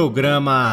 Programa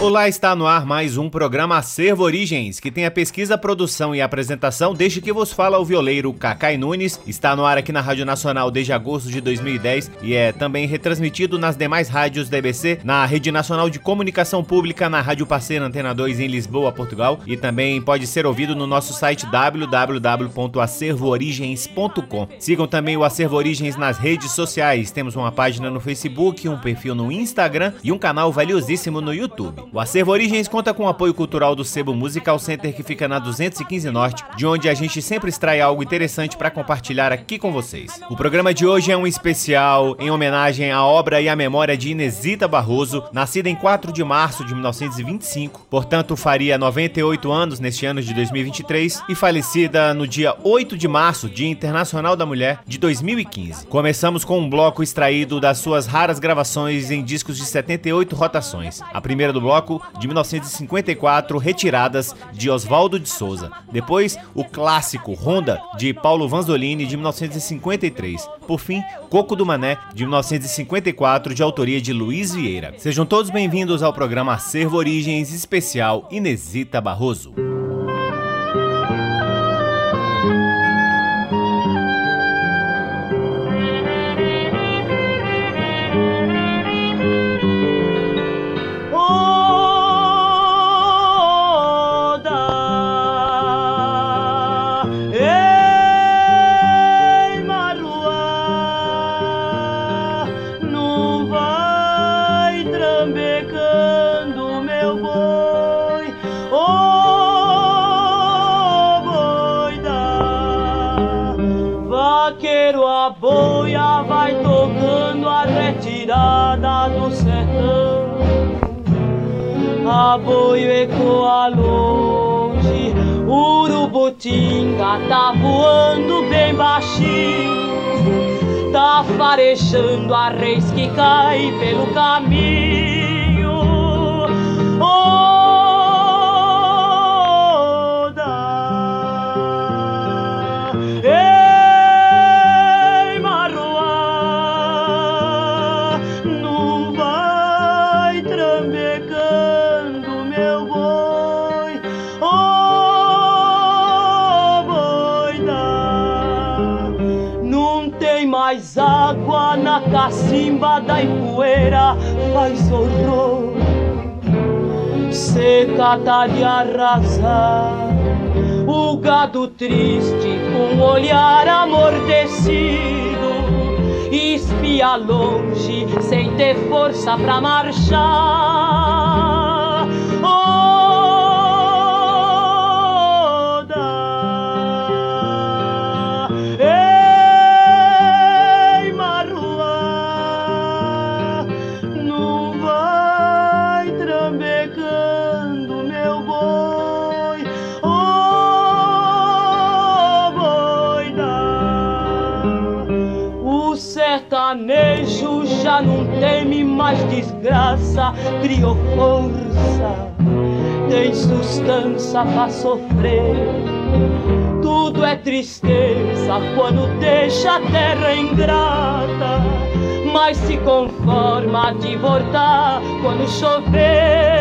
Olá, está no ar mais um programa Acervo Origens, que tem a pesquisa, produção e apresentação desde que vos fala o violeiro Cacai Nunes. Está no ar aqui na Rádio Nacional desde agosto de 2010 e é também retransmitido nas demais rádios da EBC, na Rede Nacional de Comunicação Pública, na Rádio Parceira Antena 2 em Lisboa, Portugal, e também pode ser ouvido no nosso site www.acervoorigens.com. Sigam também o Acervo Origens nas redes sociais. Temos uma página no Facebook, um perfil no Instagram e um canal valiosíssimo no YouTube. O Acervo Origens conta com o apoio cultural do Sebo Musical Center, que fica na 215 Norte, de onde a gente sempre extrai algo interessante para compartilhar aqui com vocês. O programa de hoje é um especial em homenagem à obra e à memória de Inezita Barroso, nascida em 4 de março de 1925, portanto faria 98 anos neste ano de 2023, e falecida no dia 8 de março, Dia Internacional da Mulher, de 2015. Começamos com um bloco extraído das suas raras gravações em discos de 78 rotações. A primeira do bloco, de 1954, Retiradas, de Oswaldo de Souza. Depois, o clássico Ronda, de Paulo Vanzolini, de 1953. Por fim, Coco do Mané, de 1954, de autoria de Luiz Vieira. Sejam todos bem-vindos ao programa Acervo Origens, especial Inezita Barroso. Aboio ecoa longe, Urubutinga tá voando bem baixinho, tá farejando a reis que cai pelo caminho. Água na cacimba da Ipueira faz horror, seca tá de arrasar o gado triste com o olhar amortecido, espia longe sem ter força pra marchar. Sertanejo já não teme mais desgraça, criou força, tem sustância pra sofrer. Tudo é tristeza quando deixa a terra ingrata, mas se conforma de voltar quando chover.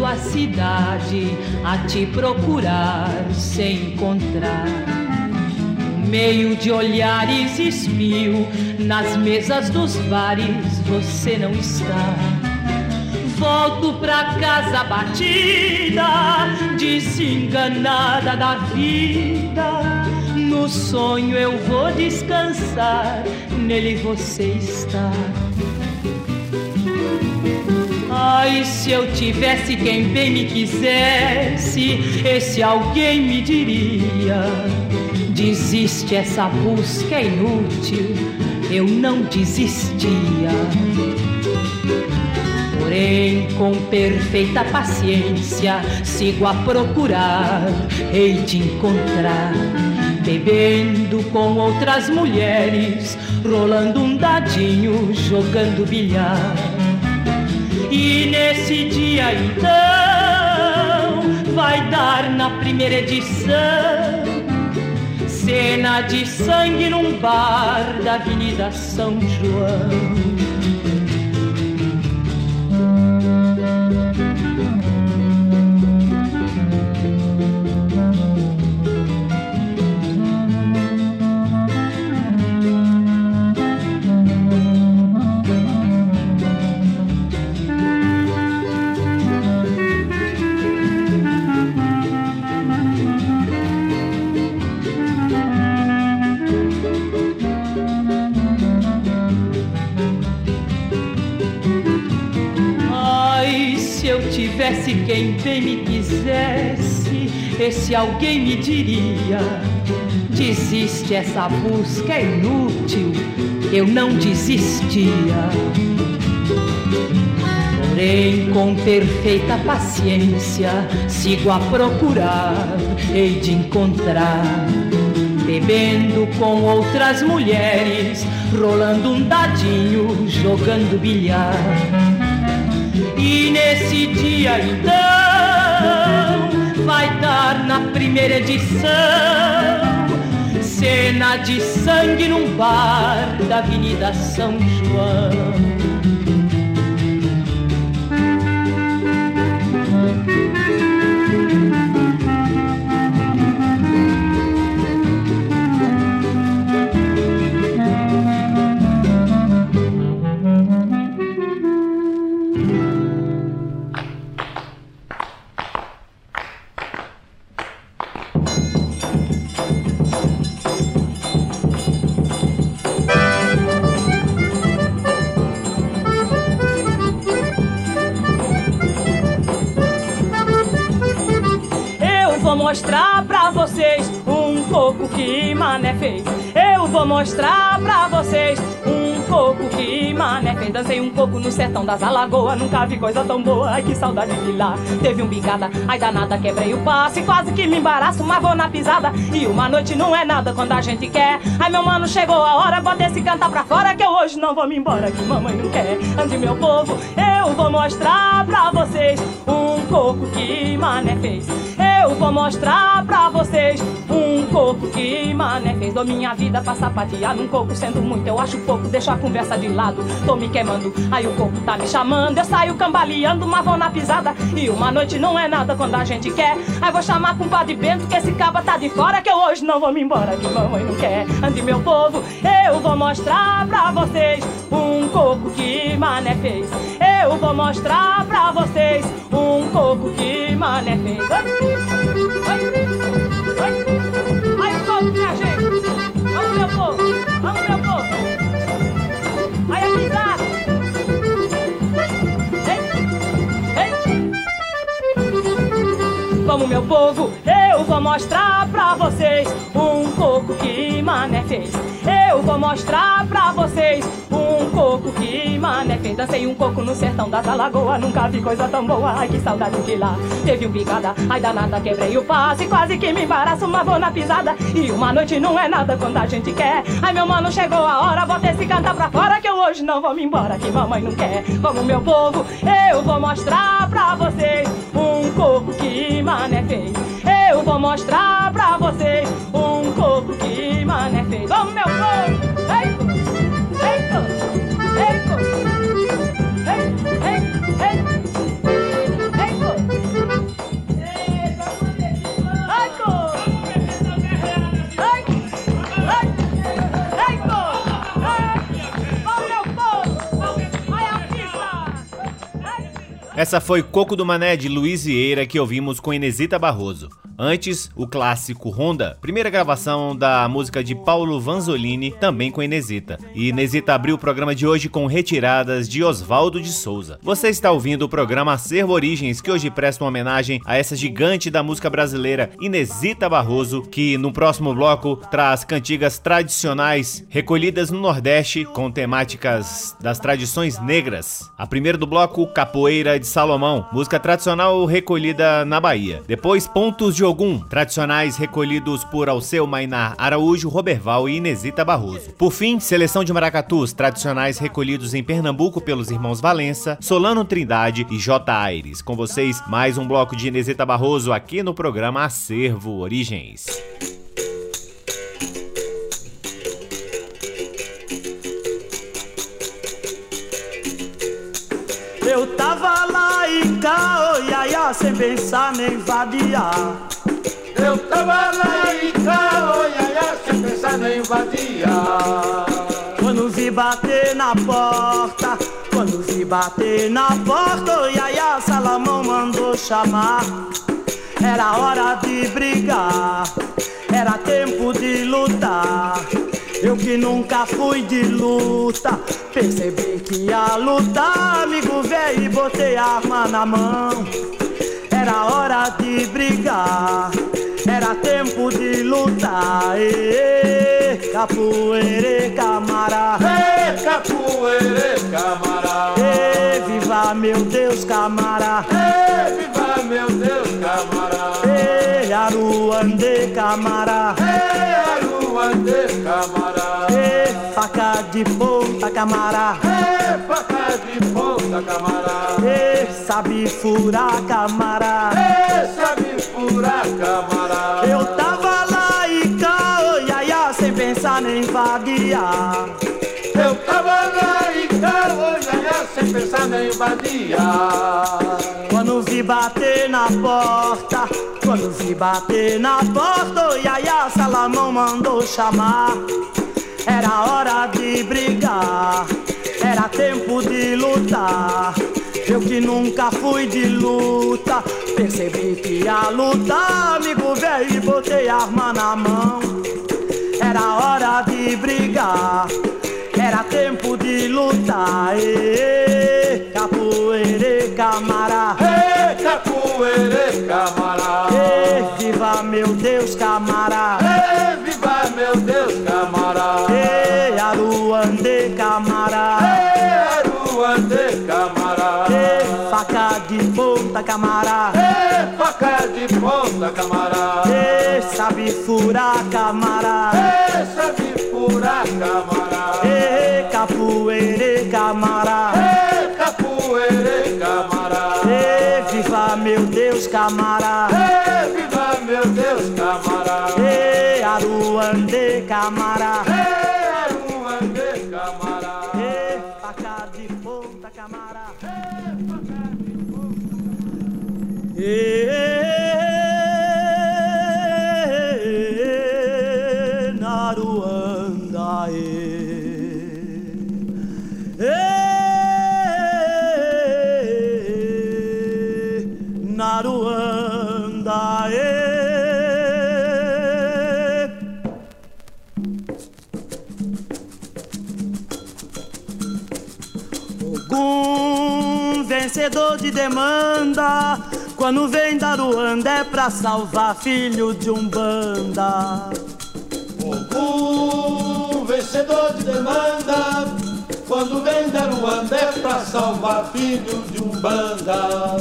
A cidade a te procurar sem encontrar, no meio de olhares espio, nas mesas dos bares você não está. volto pra casa batida, desenganada da vida. No sonho eu vou descansar, nele você está. Ai, se eu tivesse quem bem me quisesse, esse alguém me diria: desiste, essa busca é inútil. Eu não desistia. Porém, com perfeita paciência, sigo a procurar, hei de encontrar. Bebendo com outras mulheres, rolando um dadinho, jogando bilhar. E nesse dia então, vai dar na primeira edição, cena de sangue num bar da Avenida São João. Se quem bem me quisesse, esse alguém me diria: desiste, essa busca é inútil. Eu não desistia. Porém, com perfeita paciência, sigo a procurar, hei de encontrar. Bebendo com outras mulheres, rolando um dadinho, jogando bilhar. E nesse dia então, vai dar na primeira edição, cena de sangue num bar da Avenida São João. Mostrar pra vocês um coco que mané fez. Eu vou mostrar pra vocês um coco que mané fez. Dancei um coco no sertão das Alagoas, nunca vi coisa tão boa, ai que saudade de lá. Teve um bicada, ai danada, quebrei o passo e quase que me embaraço, mas vou na pisada. E uma noite não é nada quando a gente quer. Ai meu mano, chegou a hora, bota esse cantar pra fora, que eu hoje não vou me embora, que mamãe não quer. Ande meu povo, eu vou mostrar pra vocês um coco que mané fez. Eu vou mostrar pra vocês um coco que mané fez. Dou minha vida pra sapatear num coco, sendo muito eu acho pouco, deixo a conversa de lado. Tô me queimando, aí o coco tá me chamando, eu saio cambaleando, mas vou na pisada. E uma noite não é nada quando a gente quer. Aí vou chamar com o padre Bento, que esse caba tá de fora, que eu hoje não vou me embora, que mamãe não quer. Ande meu povo, eu vou mostrar pra vocês um coco que mané fez. Eu vou mostrar pra vocês um coco que mané fez. Ai, o povo, minha gente! Vamos, meu povo! Vamos, meu povo! Ai, a pisada! Ei! Ei! Vamos, meu povo! Eu vou mostrar pra vocês um coco que mané fez. Eu vou mostrar pra vocês um coco que mané fez. Dancei um coco no sertão das Alagoas, nunca vi coisa tão boa, ai que saudade que lá. Teve um bicada, ai danada, quebrei o passo e quase que me embaraço, mas vou na pisada. E uma noite não é nada quando a gente quer. Ai meu mano, chegou a hora, bota esse cantar pra fora, que eu hoje não vou me embora, que mamãe não quer. Vamos meu povo, eu vou mostrar pra vocês um coco que mané fez. Eu vou mostrar pra vocês um coco que mané fez. Vamos meu povo! Ei, coco! Ei, coco! Ei, coco! Ei, coco! Ai, coco! Vamos meu povo! Ai, a pista! Essa foi Coco do Mané, de Luiz Vieira, que ouvimos com Inezita Barroso. Antes, o clássico Ronda, primeira gravação da música de Paulo Vanzolini, também com Inezita. E Inezita abriu o programa de hoje com retiradas de Oswaldo de Souza. Você está ouvindo o programa Acervo Origens, que hoje presta uma homenagem a essa gigante da música brasileira, Inezita Barroso, que no próximo bloco traz cantigas tradicionais recolhidas no Nordeste com temáticas das tradições negras. A primeira do bloco, Capoeira de Salomão, música tradicional recolhida na Bahia. Depois, Pontos de Ogum, tradicionais recolhidos por Alceu Maynard Araújo, Roberval e Inezita Barroso. Por fim, seleção de maracatus, tradicionais recolhidos em Pernambuco pelos Irmãos Valença, Solano Trindade e J. Ayres. Com vocês, mais um bloco de Inezita Barroso aqui no programa Acervo Origens. Eu tava lá em Caoiaia, sem pensar nem vadiar. Eu tava lá em Caoiaia, sem pensar nem vadiar. Quando vi bater na porta, quando vi bater na porta, Oiaia, Salomão mandou chamar. Era hora de brigar, era tempo de lutar. Eu que nunca fui de luta, percebi que ia lutar. Amigo veio e botei a arma na mão. Era hora de brigar, era tempo de lutar. Ê, capoeira, camará. Ê, capoeira, camará. Ê, viva meu Deus, camará. Ê, viva meu Deus, camará. Ê, aruandê, camará. Ê, aruandê, camará. Faca de ponta, camará. É, faca de ponta, camará. É, sabe furar, camará. É, sabe furar, camará. Eu tava lá e caoiaia, sem pensar nem vaguear. Eu tava lá e caoiaia, sem pensar nem vaguear. Quando vi bater na porta, quando vi bater na porta, oiaia, Salomão mandou chamar. Era hora de brigar, era tempo de lutar. Eu que nunca fui de luta, percebi que ia lutar. Amigo veio e botei a arma na mão. Era hora de brigar, era tempo de lutar. Ê, capoeira, camará. Ê, capoeira, camará. Ê, viva meu Deus, camará. Ê, viva meu Deus, camará. Ê, aruandê, camará. Ê, aruandê, camará. Ê, faca de ponta, camará. Ê, faca de ponta, camará. Ê, sabe furar, camará. Ê, sabe furar, camará. Ê, capoeira, camará. Ê, capoeira, camará. Ê, viva meu Deus, camará. Ê, viva meu Deus, camará. Ê, aruandê, camará. Ê, aruandê, camará. Ê, faca de ponta, camará. Ê, faca de ponta, camará. Ê, naruanda, ê. Ogum, vencedor de demanda, quando vem da Ruanda é pra salvar filho de Umbanda. Ogum, vencedor de demanda, quando vem da Ruanda é pra salvar filho de Umbanda.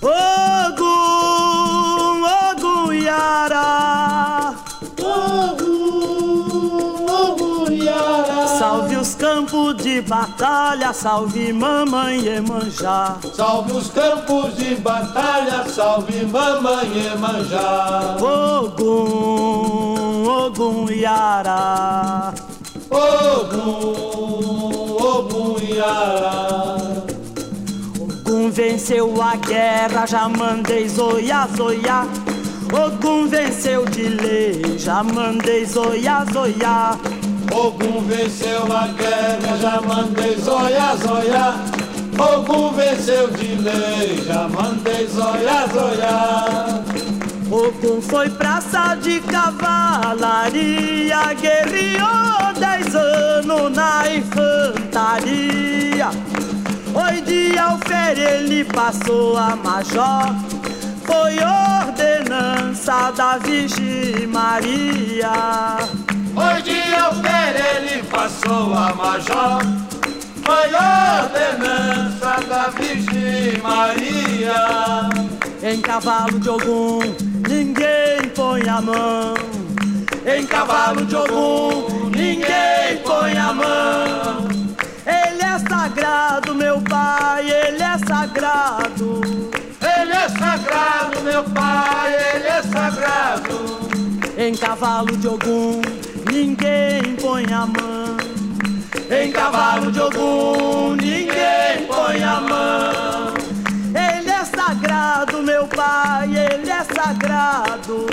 Ogum, Ogum Iara, Ogum, Ogum Iara. Salve os campos de batalha, salve mamãe Iemanjá. Salve os campos de batalha, salve mamãe Iemanjá. Ogum, Ogum Iara, Ogum, Ogum Iara. Ogum venceu a guerra, já mandei zoia, zoia. Ogum venceu de lei, já mandei zoia, zoia. Ogum venceu a guerra, já mandei zoia, zoia. Fogo venceu de lei, já mandei zoiar, zoiar. Ogum foi praça de cavalaria, guerreou 10 anos na infantaria. Oi de alfer ele passou a major, foi ordenança da Virgem Maria. Oi de alfer ele passou a major, foi ordenança da Virgem Maria. Em cavalo de Ogum, ninguém põe a mão. Em cavalo de Ogum, ninguém põe a mão. Ele é sagrado, meu pai, ele é sagrado. Ele é sagrado, meu pai, ele é sagrado. Em cavalo de Ogum, ninguém põe a mão. Em cavalo de Ogum, ninguém põe a mão. Ele é sagrado, meu pai, ele é sagrado.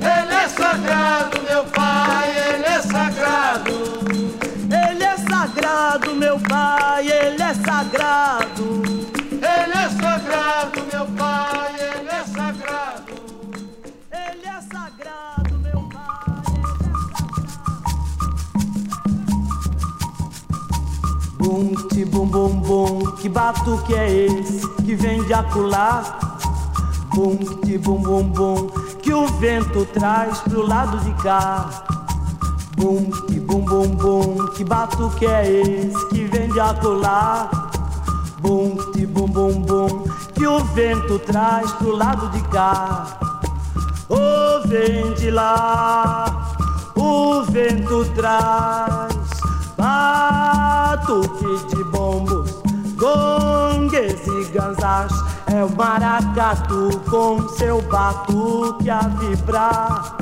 Ele é sagrado, meu pai, ele é sagrado. Ele é sagrado, meu pai, ele é sagrado. Ele é sagrado, meu pai, ele é sagrado. Ele é sagrado, meu pai, ele é sagrado. Bum, ti, bum, bum, bum, que batuque é esse? Que vem de acolá, bum, que bum, bum, bum, que o vento traz pro lado de cá. Bum, que bum, bum, bum, que batuque é esse que vem de acolá. Bum, que bum, bum, bum, que o vento traz pro lado de cá. Oh, vem de lá, o vento traz batuque de bombos, gongues e ganzás. É o maracatu com seu batuque a vibrar.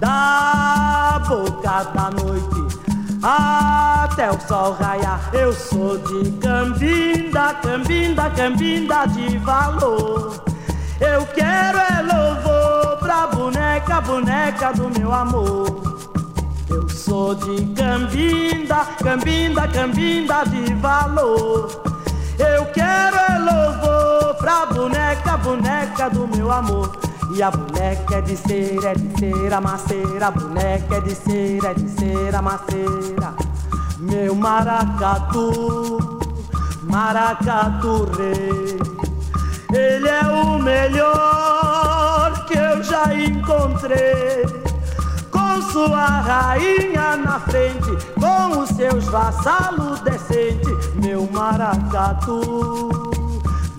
Da boca da noite até o sol raiar, eu sou de Cambinda, Cambinda, Cambinda de valor. Eu quero é louvor pra boneca, boneca do meu amor. Eu sou de Cambinda, Cambinda, Cambinda de valor. Eu quero é louvor pra boneca, boneca do meu amor. E a boneca é de cera, maceira. A boneca é de cera, maceira. Meu maracatu, maracatu rei, ele é o melhor que eu já encontrei. Sua rainha na frente, com os seus vassalos decentes, meu maracatu,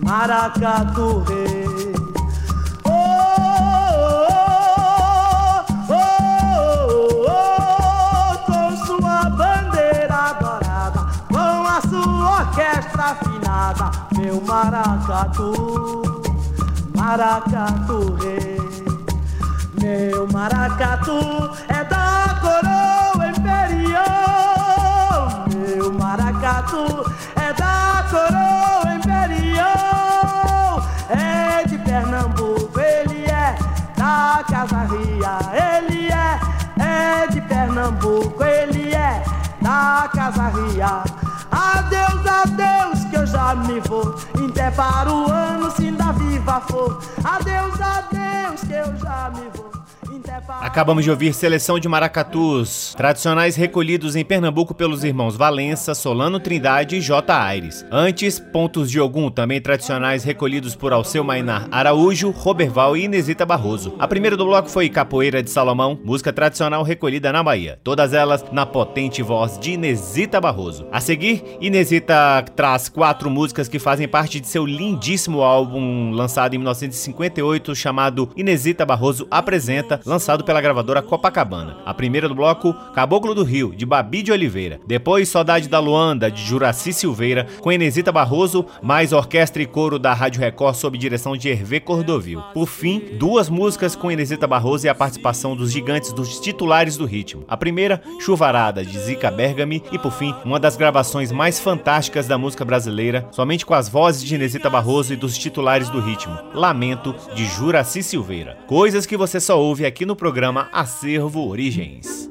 maracatu rei. Com sua bandeira dourada, com a sua orquestra afinada, meu maracatu, maracatu rei. Meu maracatu é da coroa imperial. Meu maracatu é da coroa imperial. É de Pernambuco, ele é da Casarria. Ele é de Pernambuco, ele é da Casarria. Adeus, que eu já me vou. Até para o ano, se ainda viva for. Adeus, adeus, que eu já me vou. Acabamos de ouvir seleção de maracatus tradicionais recolhidos em Pernambuco pelos irmãos Valença, Solano Trindade e J. Ayres. Antes, pontos de Ogum, também tradicionais recolhidos por Alceu Maynard Araújo, Roberval e Inezita Barroso. A primeira do bloco foi Capoeira de Salomão, música tradicional recolhida na Bahia. Todas elas na potente voz de Inezita Barroso. A seguir, Inezita traz 4 músicas que fazem parte de seu lindíssimo álbum lançado em 1958, chamado Inezita Barroso Apresenta, lançado pela gravadora Copacabana. A primeira do bloco, Caboclo do Rio, de Babi de Oliveira. Depois, Saudade da Luanda, de Juracy Silveira, com Inezita Barroso, mais orquestra e coro da Rádio Record, sob direção de Hervé Cordovil. Por fim, 2 músicas com Inezita Barroso e a participação dos gigantes dos Titulares do Ritmo. A primeira, Chuvarada, de Zica Bergami. E por fim, uma das gravações mais fantásticas da música brasileira, somente com as vozes de Inezita Barroso e dos Titulares do Ritmo, Lamento, de Juracy Silveira. Coisas que você só ouve aqui no programa Acervo Origens.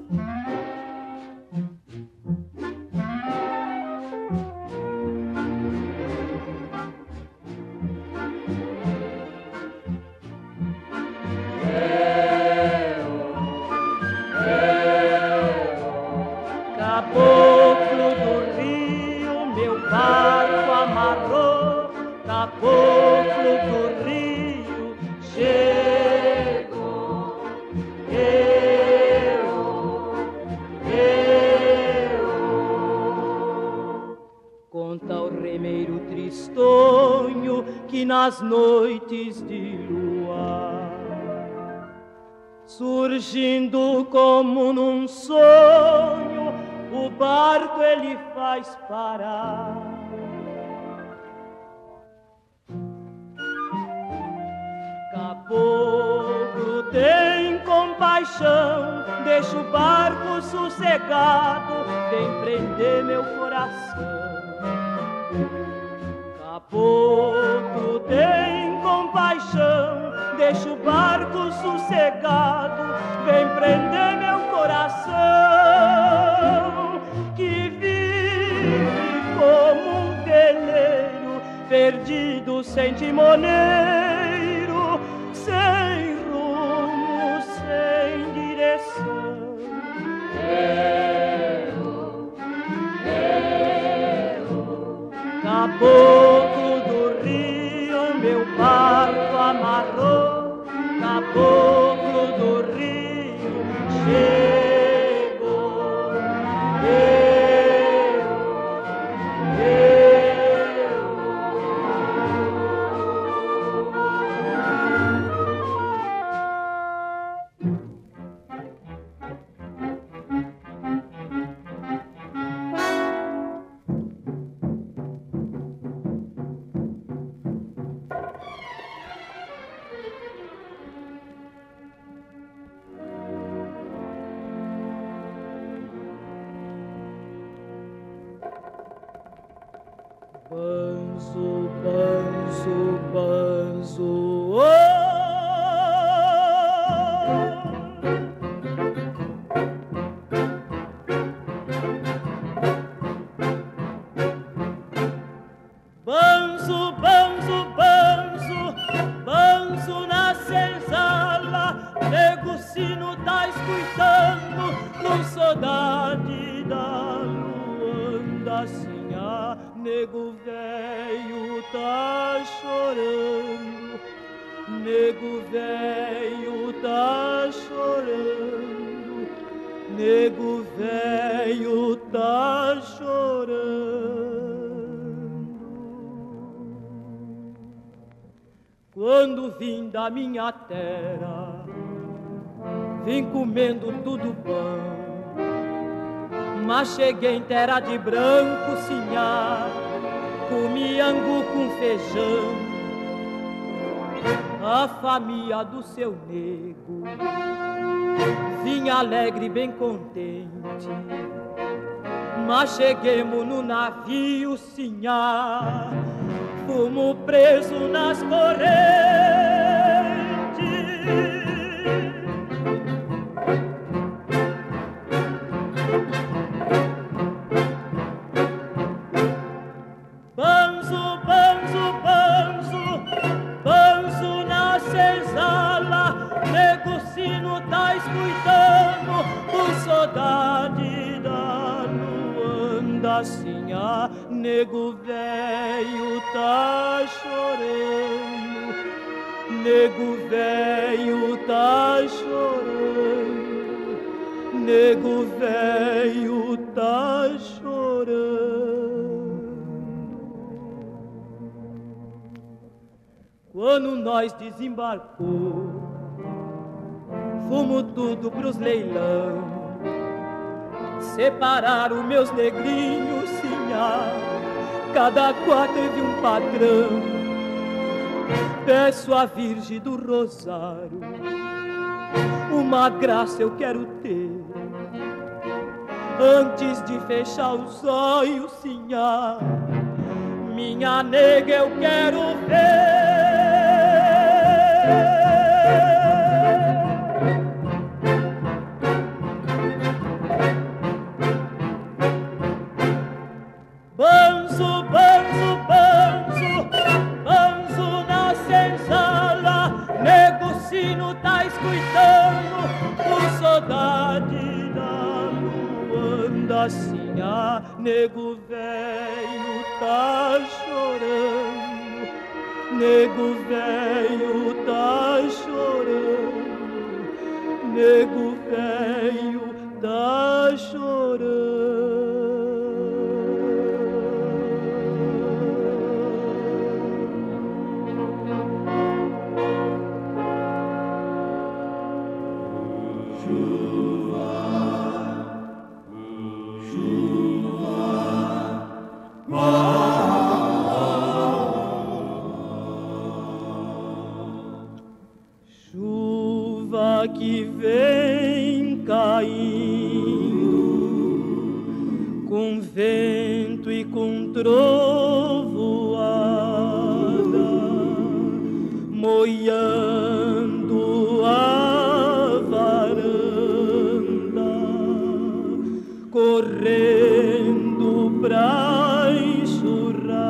e nas noites de luar, surgindo como num sonho, o barco ele faz parar. Caboclo tem compaixão, deixa o barco sossegado, vem prender meu coração. Caboclo tem compaixão, deixa o barco sossegado, vem prender meu coração, que vive como um veleiro perdido sem timoneiro, sem rumo, sem direção. Caboclo do rio, meu barco amarrou. Caboclo do rio, chegou. Da minha terra vim comendo tudo bom, mas cheguei em terra de branco sinhá, comi angu com feijão. A família do seu nego vinha alegre bem contente, mas cheguemos no navio sinhá, fomos presos nas correntes. Nego velho tá chorando, nego velho tá chorando, nego velho tá chorando. Quando nós desembarcou, fumo tudo pros leilão, separaram meus negrinhos, sinhá. Cada qual teve um padrão. Peço à Virgem do Rosário, uma graça eu quero ter, antes de fechar os olhos, sinhá, minha nega eu quero ver. Nego velho tá chorando, nego velho tá chorando, nego velho tá chorando. chuva que vem caindo, com vento e com trovoada, moiando a varanda, correndo pra enxurrada,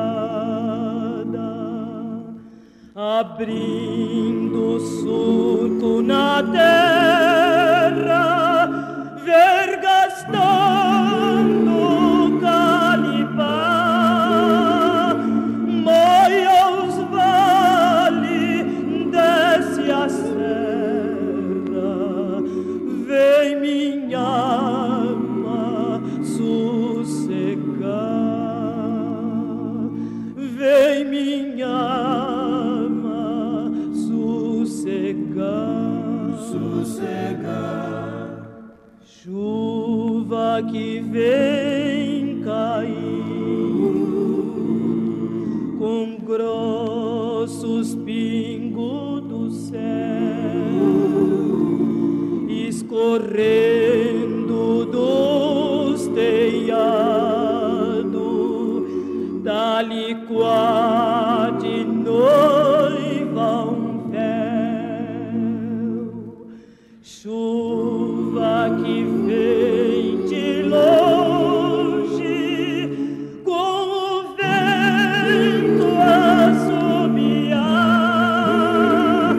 abrindo surto na terra, vergastando calipá, moia os vales, desce a serra, vem minha alma sossegar, vem minha alma sossegar, chuva que vem caindo com grossos pingos do céu, escorrendo dos telhados, dali qual de noiva um véu, chuva que vem de longe, com o vento assobiar,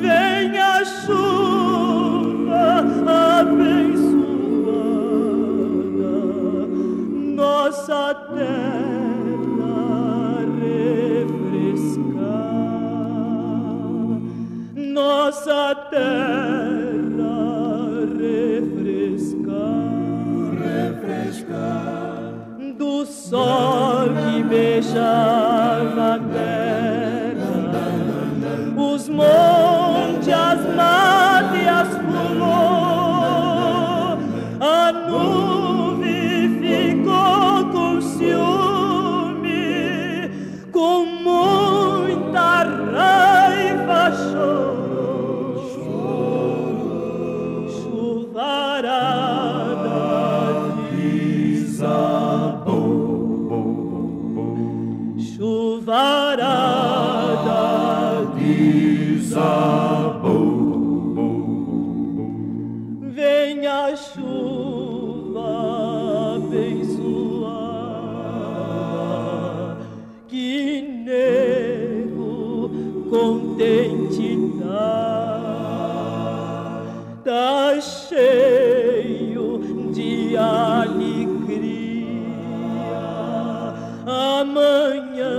vem a chuva abençoada, nossa terra refrescar, nossa terra refrescar, do sol que beijava a terra, os montes, as matas e as flores, a nuvem ficou com ciúme, com muita raiva chorou, chuvarada desabou, chuvarada desabou, vem a chuva abençoar, que nego contente tá cheio de alegria, amanhã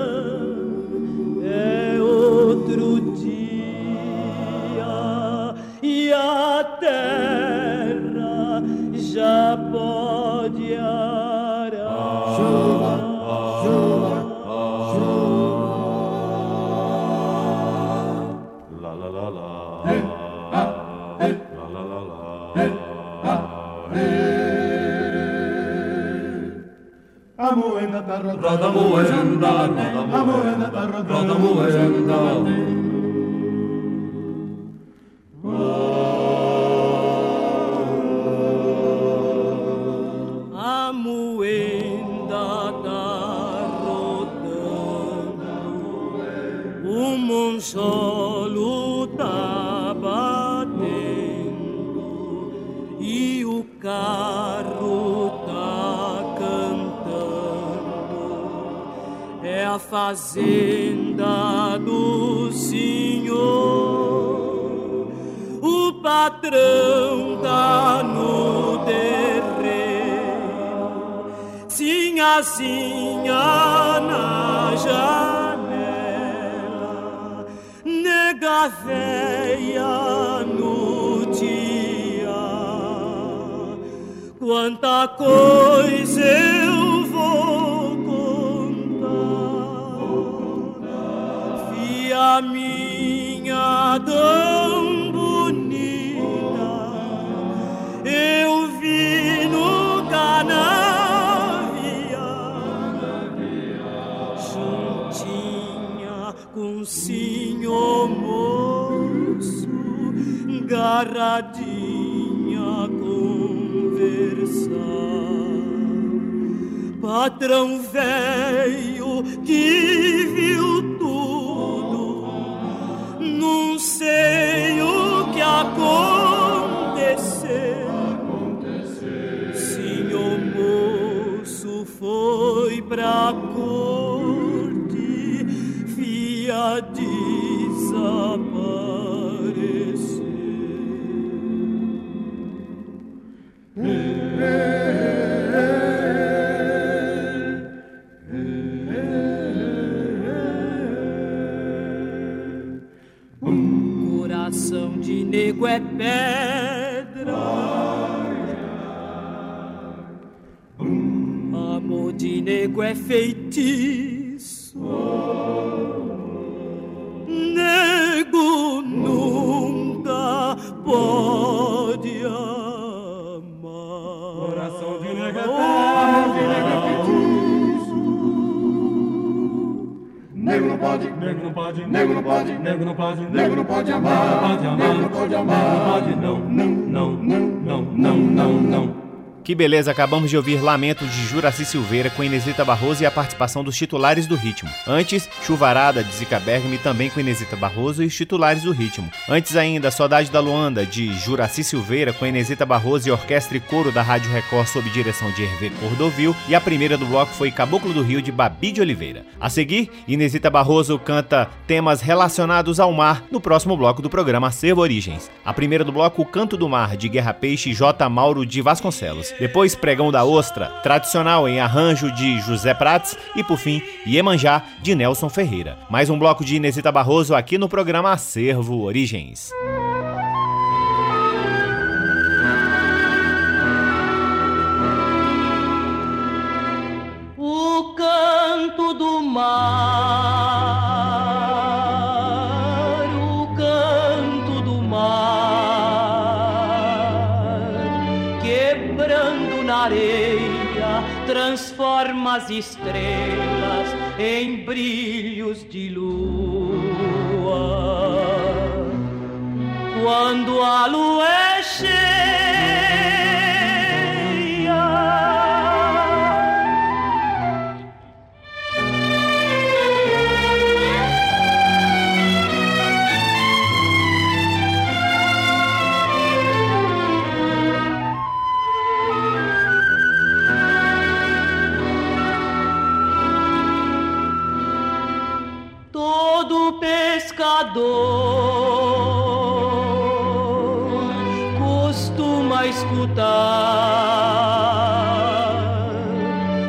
é outro dia e a terra já pode arar. Roda moenda, roda moenda, a moenda tá rodando, o monjolo tá batendo e o carro tá cantando, é a fazenda do senhor, o patrão tá no terreno, sinhazinha na janela, nega véia no dia, quanta coisa eu vou contar, fia minha tão bonita, eu vi no canavial, juntinha com o senhor moço agarradinha conversar. Patrão velho que viu tudo, não sei o que aconteceu. Senhor moço foi pra corte, via desaparecer. Coração de nego é pedra, amor de nego é feitiço, nego nunca pode amar. Coração de nego é pedra, amor de nego é feitiço, nego não pode, nego não pode, nego não pode, nego não pode, nego não pode amar, nego não pode amar, não, não, não, não, não, não, não. Que beleza, acabamos de ouvir Lamento de Juracy Silveira com Inezita Barroso e a participação dos Titulares do Ritmo. Antes, Chuvarada de Zica Bergami também com Inezita Barroso e os Titulares do Ritmo. Antes ainda, Saudade da Luanda de Juracy Silveira com Inezita Barroso e orquestra e coro da Rádio Record sob direção de Hervé Cordovil, e a primeira do bloco foi Caboclo do Rio de Babi de Oliveira. A seguir, Inezita Barroso canta temas relacionados ao mar no próximo bloco do programa Acervo Origens. A primeira do bloco, O Canto do Mar de Guerra Peixe e J. Mauro de Vasconcelos. Depois, Pregão da Ostra, tradicional em arranjo de José Prates, e por fim, Iemanjá, de Nelson Ferreira. Mais um bloco de Inezita Barroso aqui no programa Acervo Origens. O canto do mar, o canto do mar, areia, transforma as estrelas em brilhos de lua. Quando a lua é cheia, costuma escutar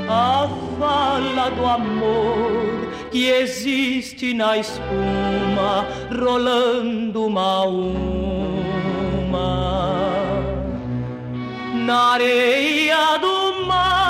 a fala do amor que existe na espuma rolando uma a uma na areia do mar.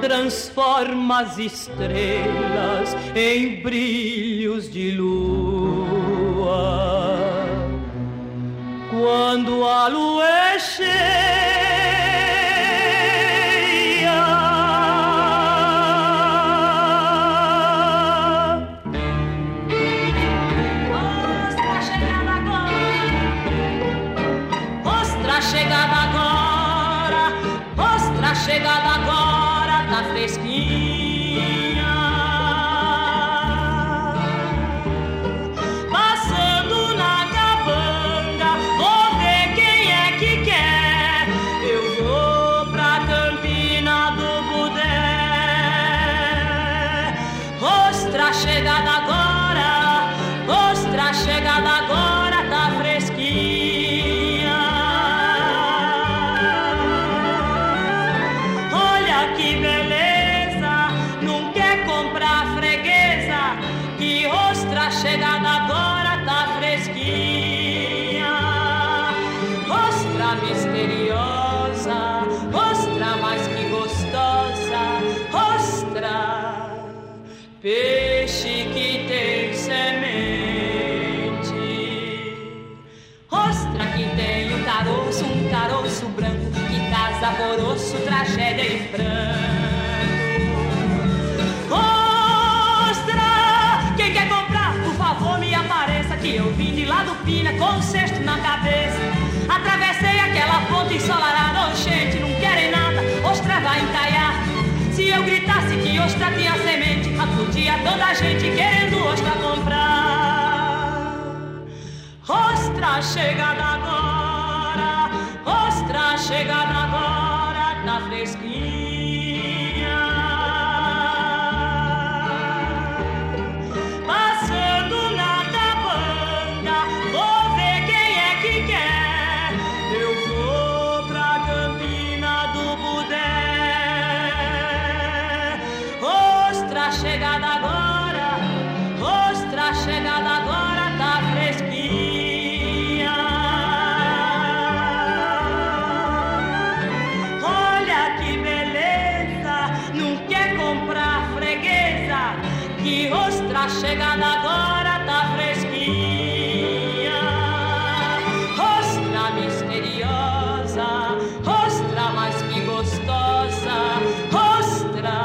Transforma as estrelas em brilhos de lua. Quando a lua é cheia, ostra chegada agora, ostra chegada agora. Tá fresquinha, passando tragédia e pranto. Mostra! Quem quer comprar, por favor, me apareça, que eu vim de lá do Pina com um cesto na cabeça. Atravessei aquela ponte ensolarada, gente, não querem nada, ostra vai entaiar. Se eu gritasse que ostra tinha semente, acudia toda a gente querendo ostra comprar. Ostra chegada agora, ostra chegada agora na fresquinha. Passando na cabana, vou ver quem é que quer. Eu vou pra campina do Budé. Ostra chegada agora, ostra chegada agora na fresquinha. Ostra chegada agora tá fresquinha. Ostra misteriosa, ostra mais que gostosa, ostra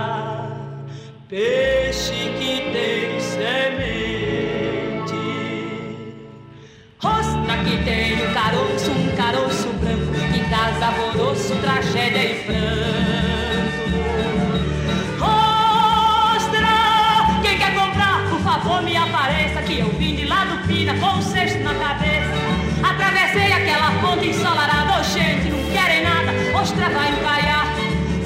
peixe que tem semente. Ostra que tem um caroço branco que traz alvoroço, tragédia e frango. Me apareça que eu vim de lá do Pina com um cesto na cabeça. Atravessei aquela ponte ensolarada, gente, não querem nada, ostra vai empaiar.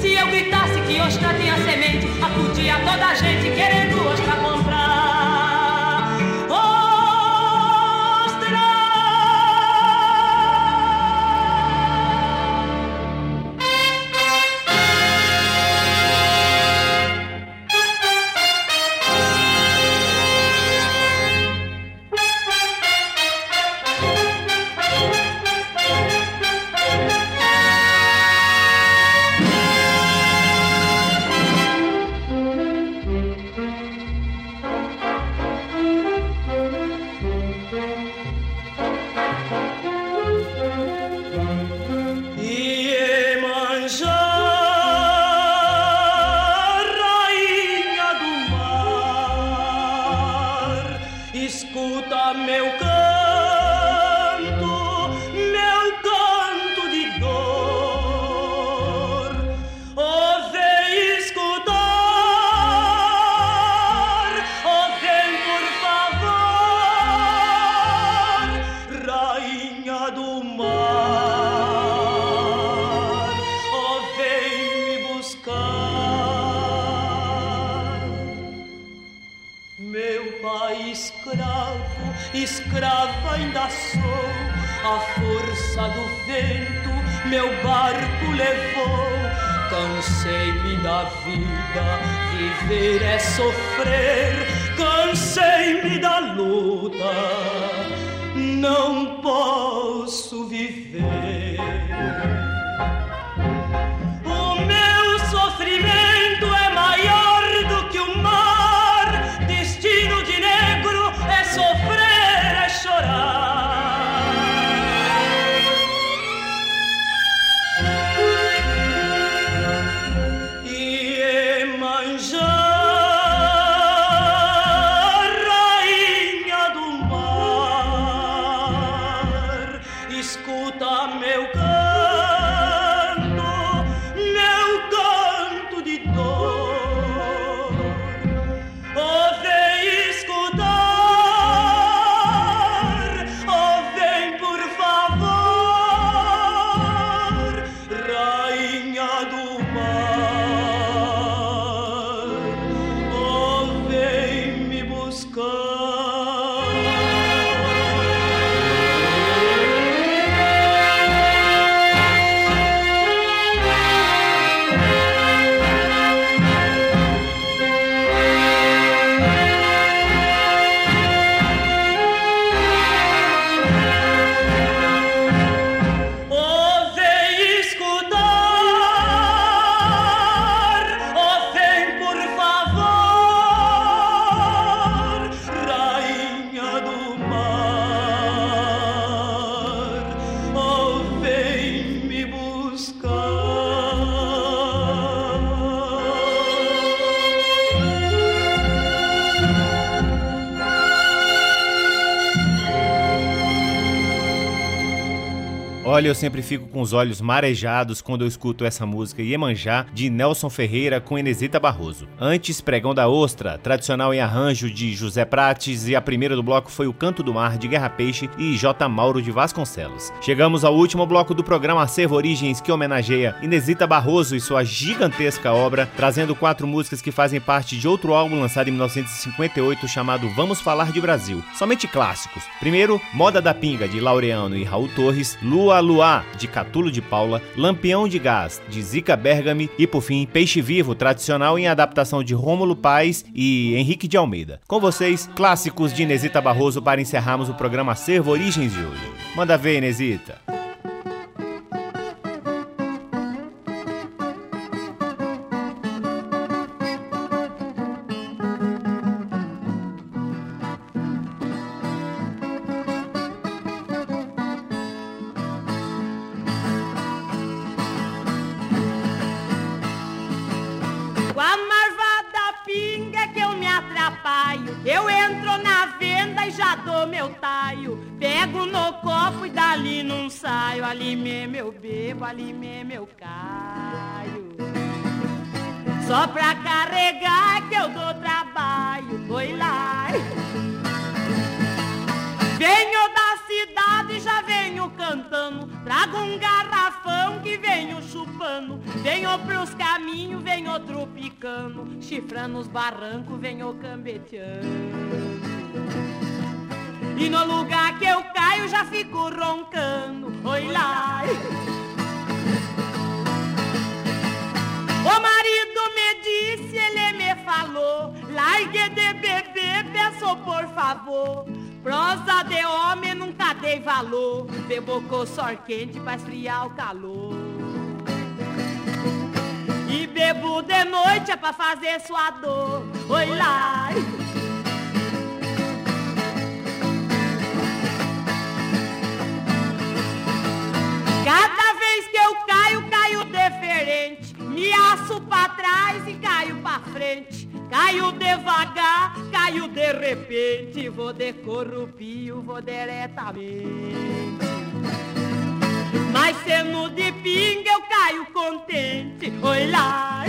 Se eu gritasse que ostra tinha semente, acudia toda a gente querendo ostra comprar. Olha, eu sempre fico com os olhos marejados quando eu escuto essa música Iemanjá, de Nelson Ferreira com Inezita Barroso. Antes, Pregão da Ostra, tradicional em arranjo de José Prates, e a primeira do bloco foi O Canto do Mar, de Guerra Peixe e J. Mauro de Vasconcelos. Chegamos ao último bloco do programa Acervo Origens, que homenageia Inezita Barroso e sua gigantesca obra, trazendo 4 músicas que fazem parte de outro álbum lançado em 1958 chamado Vamos Falar de Brasil. Somente clássicos. Primeiro, Moda da Pinga, de Laureano e Raul Torres, Lua Luá, de Catulo de Paula, Lampião de Gás, de Zica Bergami e, por fim, Peixe Vivo, tradicional em adaptação de Rômulo Paes e Henrique de Almeida. Com vocês, clássicos de Inezita Barroso para encerrarmos o programa Acervo Origens de hoje. Manda ver, Inezita! Eu entro na venda e já dou meu taio, pego no copo e dali não saio. Ali mesmo eu bebo, ali mesmo eu caio. Só pra carregar que eu dou trabalho, foi lá. Venho da cidade e já venho cantando, trago um garrafão que venho chupando. Venho pros caminhos, venho tropicando, chifrando os barrancos, venho cambeteando. E no lugar que eu caio já fico roncando, oi lá. O marido me disse, ele me falou, largue de beber, peço por favor. Prosa de homem nunca dei valor, bebocou só quente pra esfriar o calor. E bebo de noite é pra fazer sua dor, oi lá. Cada vez que eu caio, caio diferente, me aço pra trás e caio pra frente. Caio devagar, caio de repente, vou de corrupio, vou diretamente. Mas sendo de pinga eu caio contente, oi lá.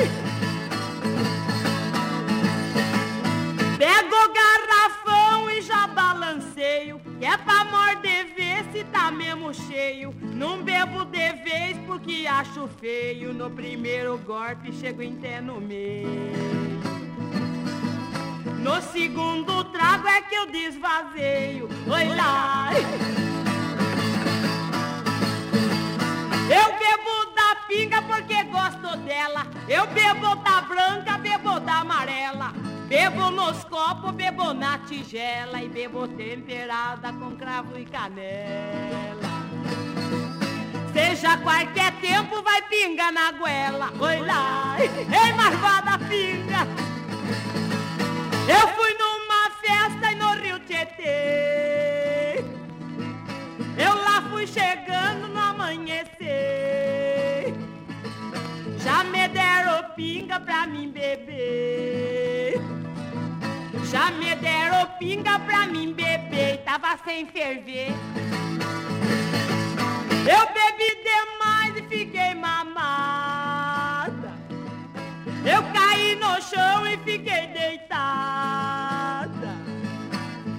Pego o garrafão e já balanceio, que é pra morder ver se tá mesmo cheio. Não bebo de vez porque acho feio, no primeiro golpe chego em té no meio. No segundo trago é que eu desvazeio, oi lá. Eu bebo da pinga porque gosto dela, eu bebo da branca, bebo da amarela, bebo nos copos, bebo na tigela e bebo temperada com cravo e canela. Seja qualquer tempo vai pinga na goela, oi lá. Ei, marvada pinga! Eu fui numa festa e no Rio Tietê, eu lá fui chegando no amanhecer. Já me deram pinga pra mim beber, já me deram pinga pra mim beber, e tava sem ferver. Eu bebi demais e fiquei mamada, eu caí no chão e fiquei deitada.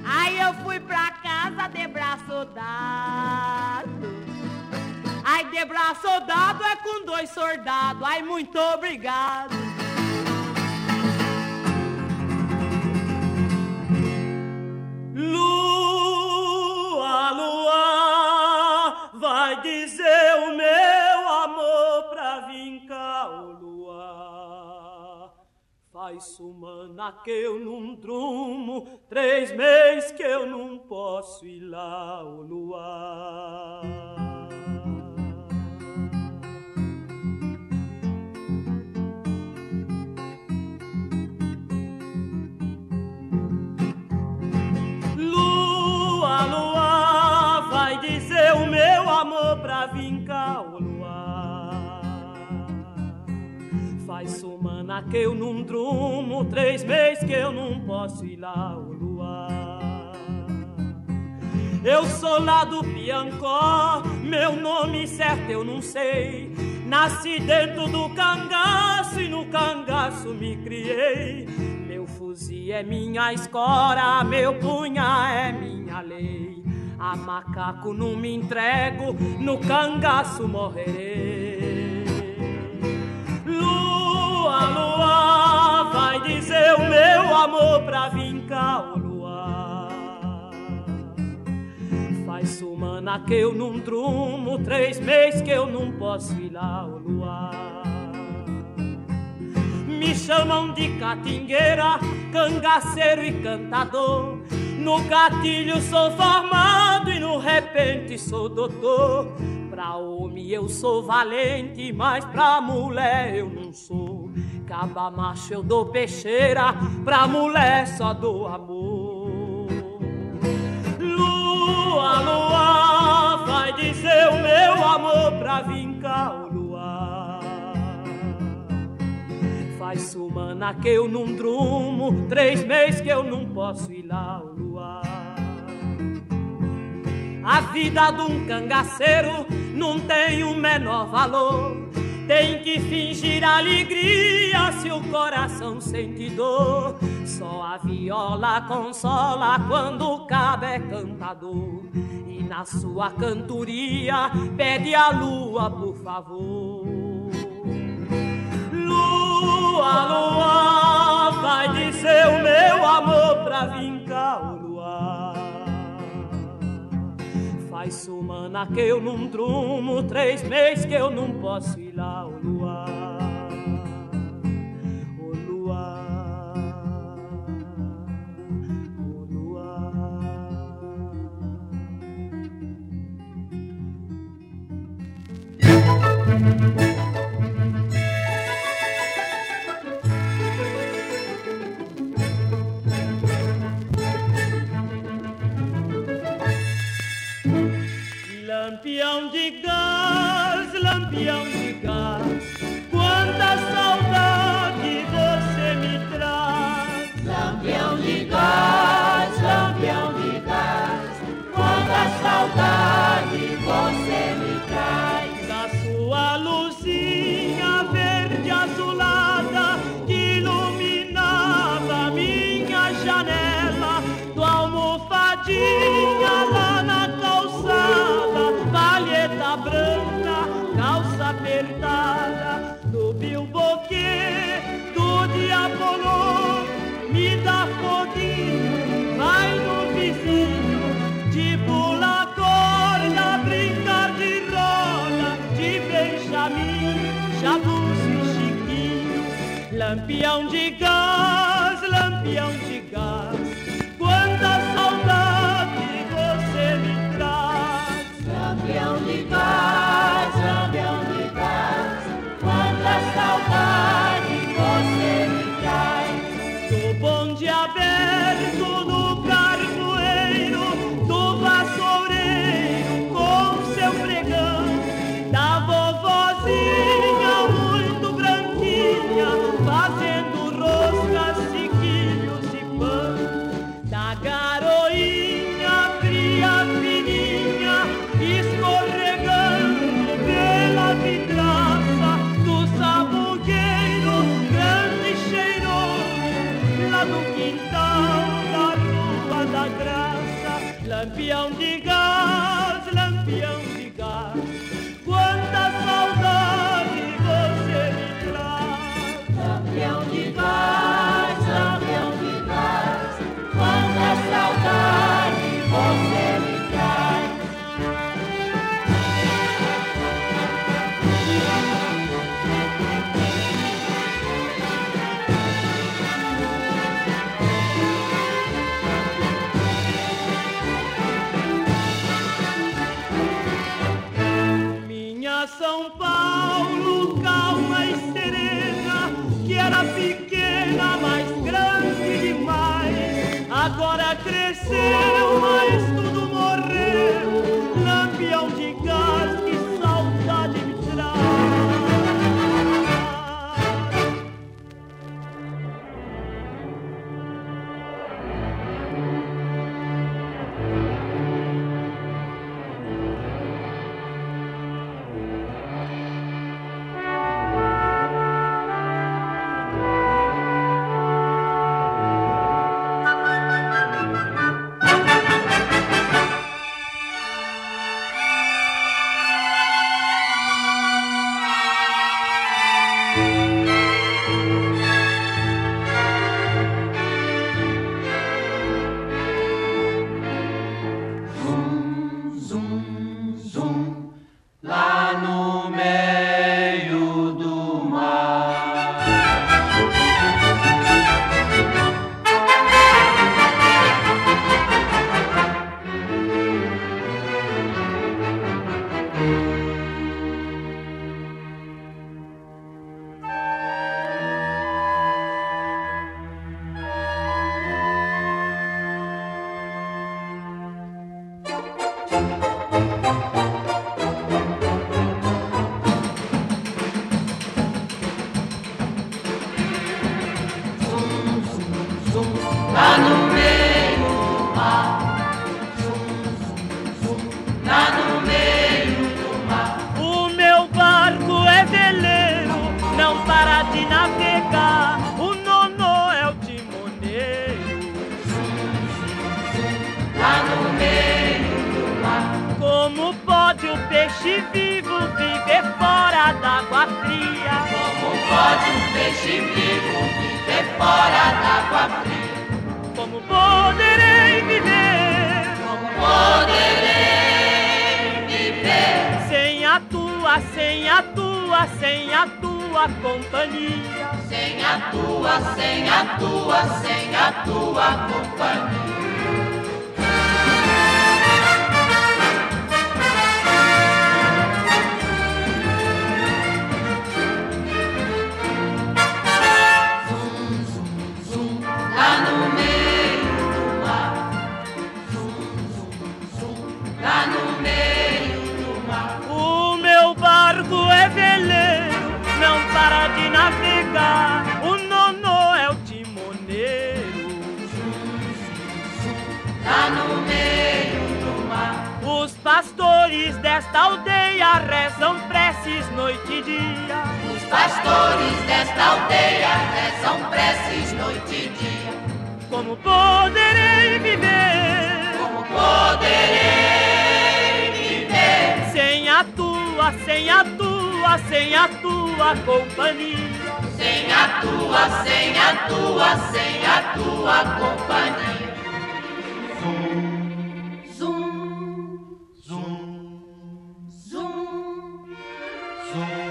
Aí eu fui pra casa de braço dado. Aí de braço dado é com 2 soldados. Ai, muito obrigado. Lua, lua, vai dizer o meu amor pra vir cá, o luar. Faz semana que eu não durmo, 3 meses que eu não posso ir lá, o luar. Lua, lua, vai dizer o meu amor pra vir cá, o luar. Faz semana que eu não drumo, 3 meses que eu não posso ir lá, o luar. Eu sou lá do Piancó, meu nome certo eu não sei. Nasci dentro do cangaço e no cangaço me criei. Meu fuzil é minha escora, meu punhal é minha lei. A macaco não me entrego, no cangaço morrerei. Lua, lua, vai dizer o meu amor pra vincar o luar. Faz semana que eu não drumo, 3 meses que eu não posso ir lá o luar. Me chamam de catingueira, cangaceiro e cantador. No gatilho sou formado e no repente sou doutor. Pra homem eu sou valente, mas pra mulher eu não sou. Caba macho eu dou peixeira, pra mulher só dou amor. Lua, lua, vai dizer o meu amor pra vincar o luar. Faz semana que eu não drumo, 3 meses que eu não posso ir lá o luar. A vida de um cangaceiro não tem o menor valor. Tem que fingir alegria se o coração sente dor. Só a viola consola quando o cabo é cantador. E na sua cantoria pede a lua, por favor. Lua, lua, vai dizer o meu amor pra vincar o luar. Faz semana que eu não drumo, 3 meses que eu não posso ir lá o luar, o luar, o luar. Lampião de gás, quanta saudade você me traz. Lampião de gás, quanta saudade você me traz. Da sua luzinha verde azulada que iluminava minha janela, tua almofadinha lá na calçada, palheta branca, calça apertada, do bilboquê, do diabolô. Me dá foguinho, vai no vizinho, te pula a corda, brincar de roda, de Benjamin, Jabuz e Chiquinho. Lampião de gás, quanta saudade você me traz. Lampião de gás, saudade você me traz. Do bonde aberto, do carvoeiro, do vassoureiro com seu pregão, da vovozinha muito branquinha fazendo roscas, sequilhos e pão, da garoinha fria fininha escorregando pela vidraça, do sabor do quintal da Rua da Graça. Lampião de gás, quanta saudade você me traz. Lampião de gás, quanta saudade você me traz. São Paulo, calma e serena, que era pequena, mas grande demais. Agora cresceu, mas tudo morreu. Lampião de gás, que saudade me traz. peixe vivo é fora d'água fria. Como poderei viver? Como poderei viver? Sem a tua companhia. Sem a tua companhia. O nono é o timoneiro. Lá no meio do mar. Os pastores desta aldeia rezam preces noite e dia. Os pastores desta aldeia rezam preces noite e dia. Como poderei viver? Como poderei viver? Sem a tua companhia. Sem a tua companhia. Zum, zum, zum, zum, zum,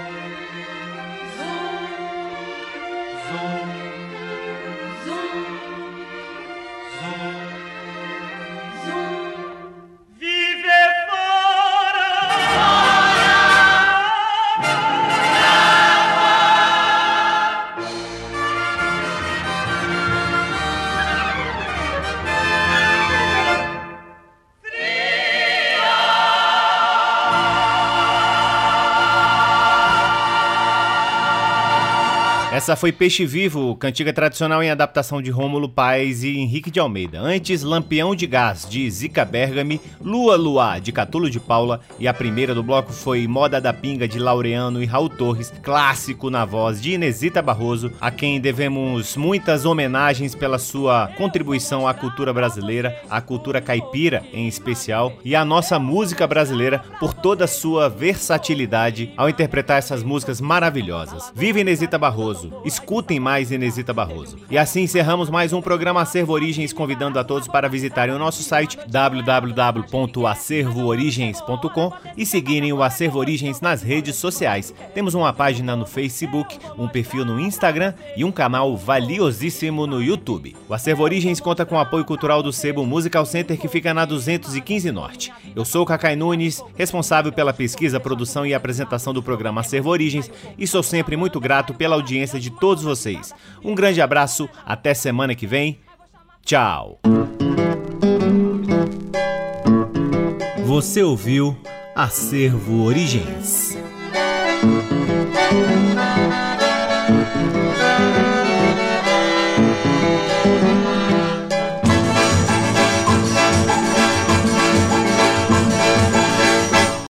zum, zum. Viver fora. Essa foi Peixe Vivo, cantiga tradicional em adaptação de Rômulo Paes e Henrique de Almeida. Antes, Lampião de Gás, de Zica Bergami, Lua Luá, de Catulo de Paula. E a primeira do bloco foi Moda da Pinga, de Laureano e Raul Torres, clássico na voz de Inezita Barroso, a quem devemos muitas homenagens pela sua contribuição à cultura brasileira, à cultura caipira em especial, e à nossa música brasileira por toda a sua versatilidade ao interpretar essas músicas maravilhosas. Viva Inezita Barroso! Escutem mais Inezita Barroso. E assim encerramos mais um programa Acervo Origens, convidando a todos para visitarem o nosso site www.acervoorigens.com e seguirem o Acervo Origens nas redes sociais. Temos uma página no Facebook, um perfil no Instagram e um canal valiosíssimo no YouTube. O Acervo Origens conta com o apoio cultural do Sebo Musical Center, que fica na 215 Norte. Eu sou o Cacai Nunes, responsável pela pesquisa, produção e apresentação do programa Acervo Origens, e sou sempre muito grato pela audiência de todos vocês. Um grande abraço, até semana que vem. Tchau. Você ouviu Acervo Origens.